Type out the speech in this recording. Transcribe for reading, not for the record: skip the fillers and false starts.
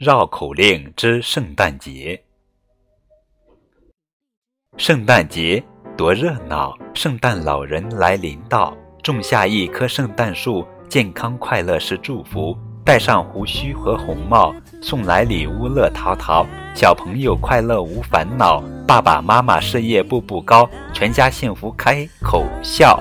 绕口令之圣诞节。圣诞节多热闹，圣诞老人来临到，种下一棵圣诞树，健康快乐是祝福，戴上胡须和红帽，送来礼物乐淘淘，小朋友快乐无烦恼，爸爸妈妈事业步步高，全家幸福开口笑。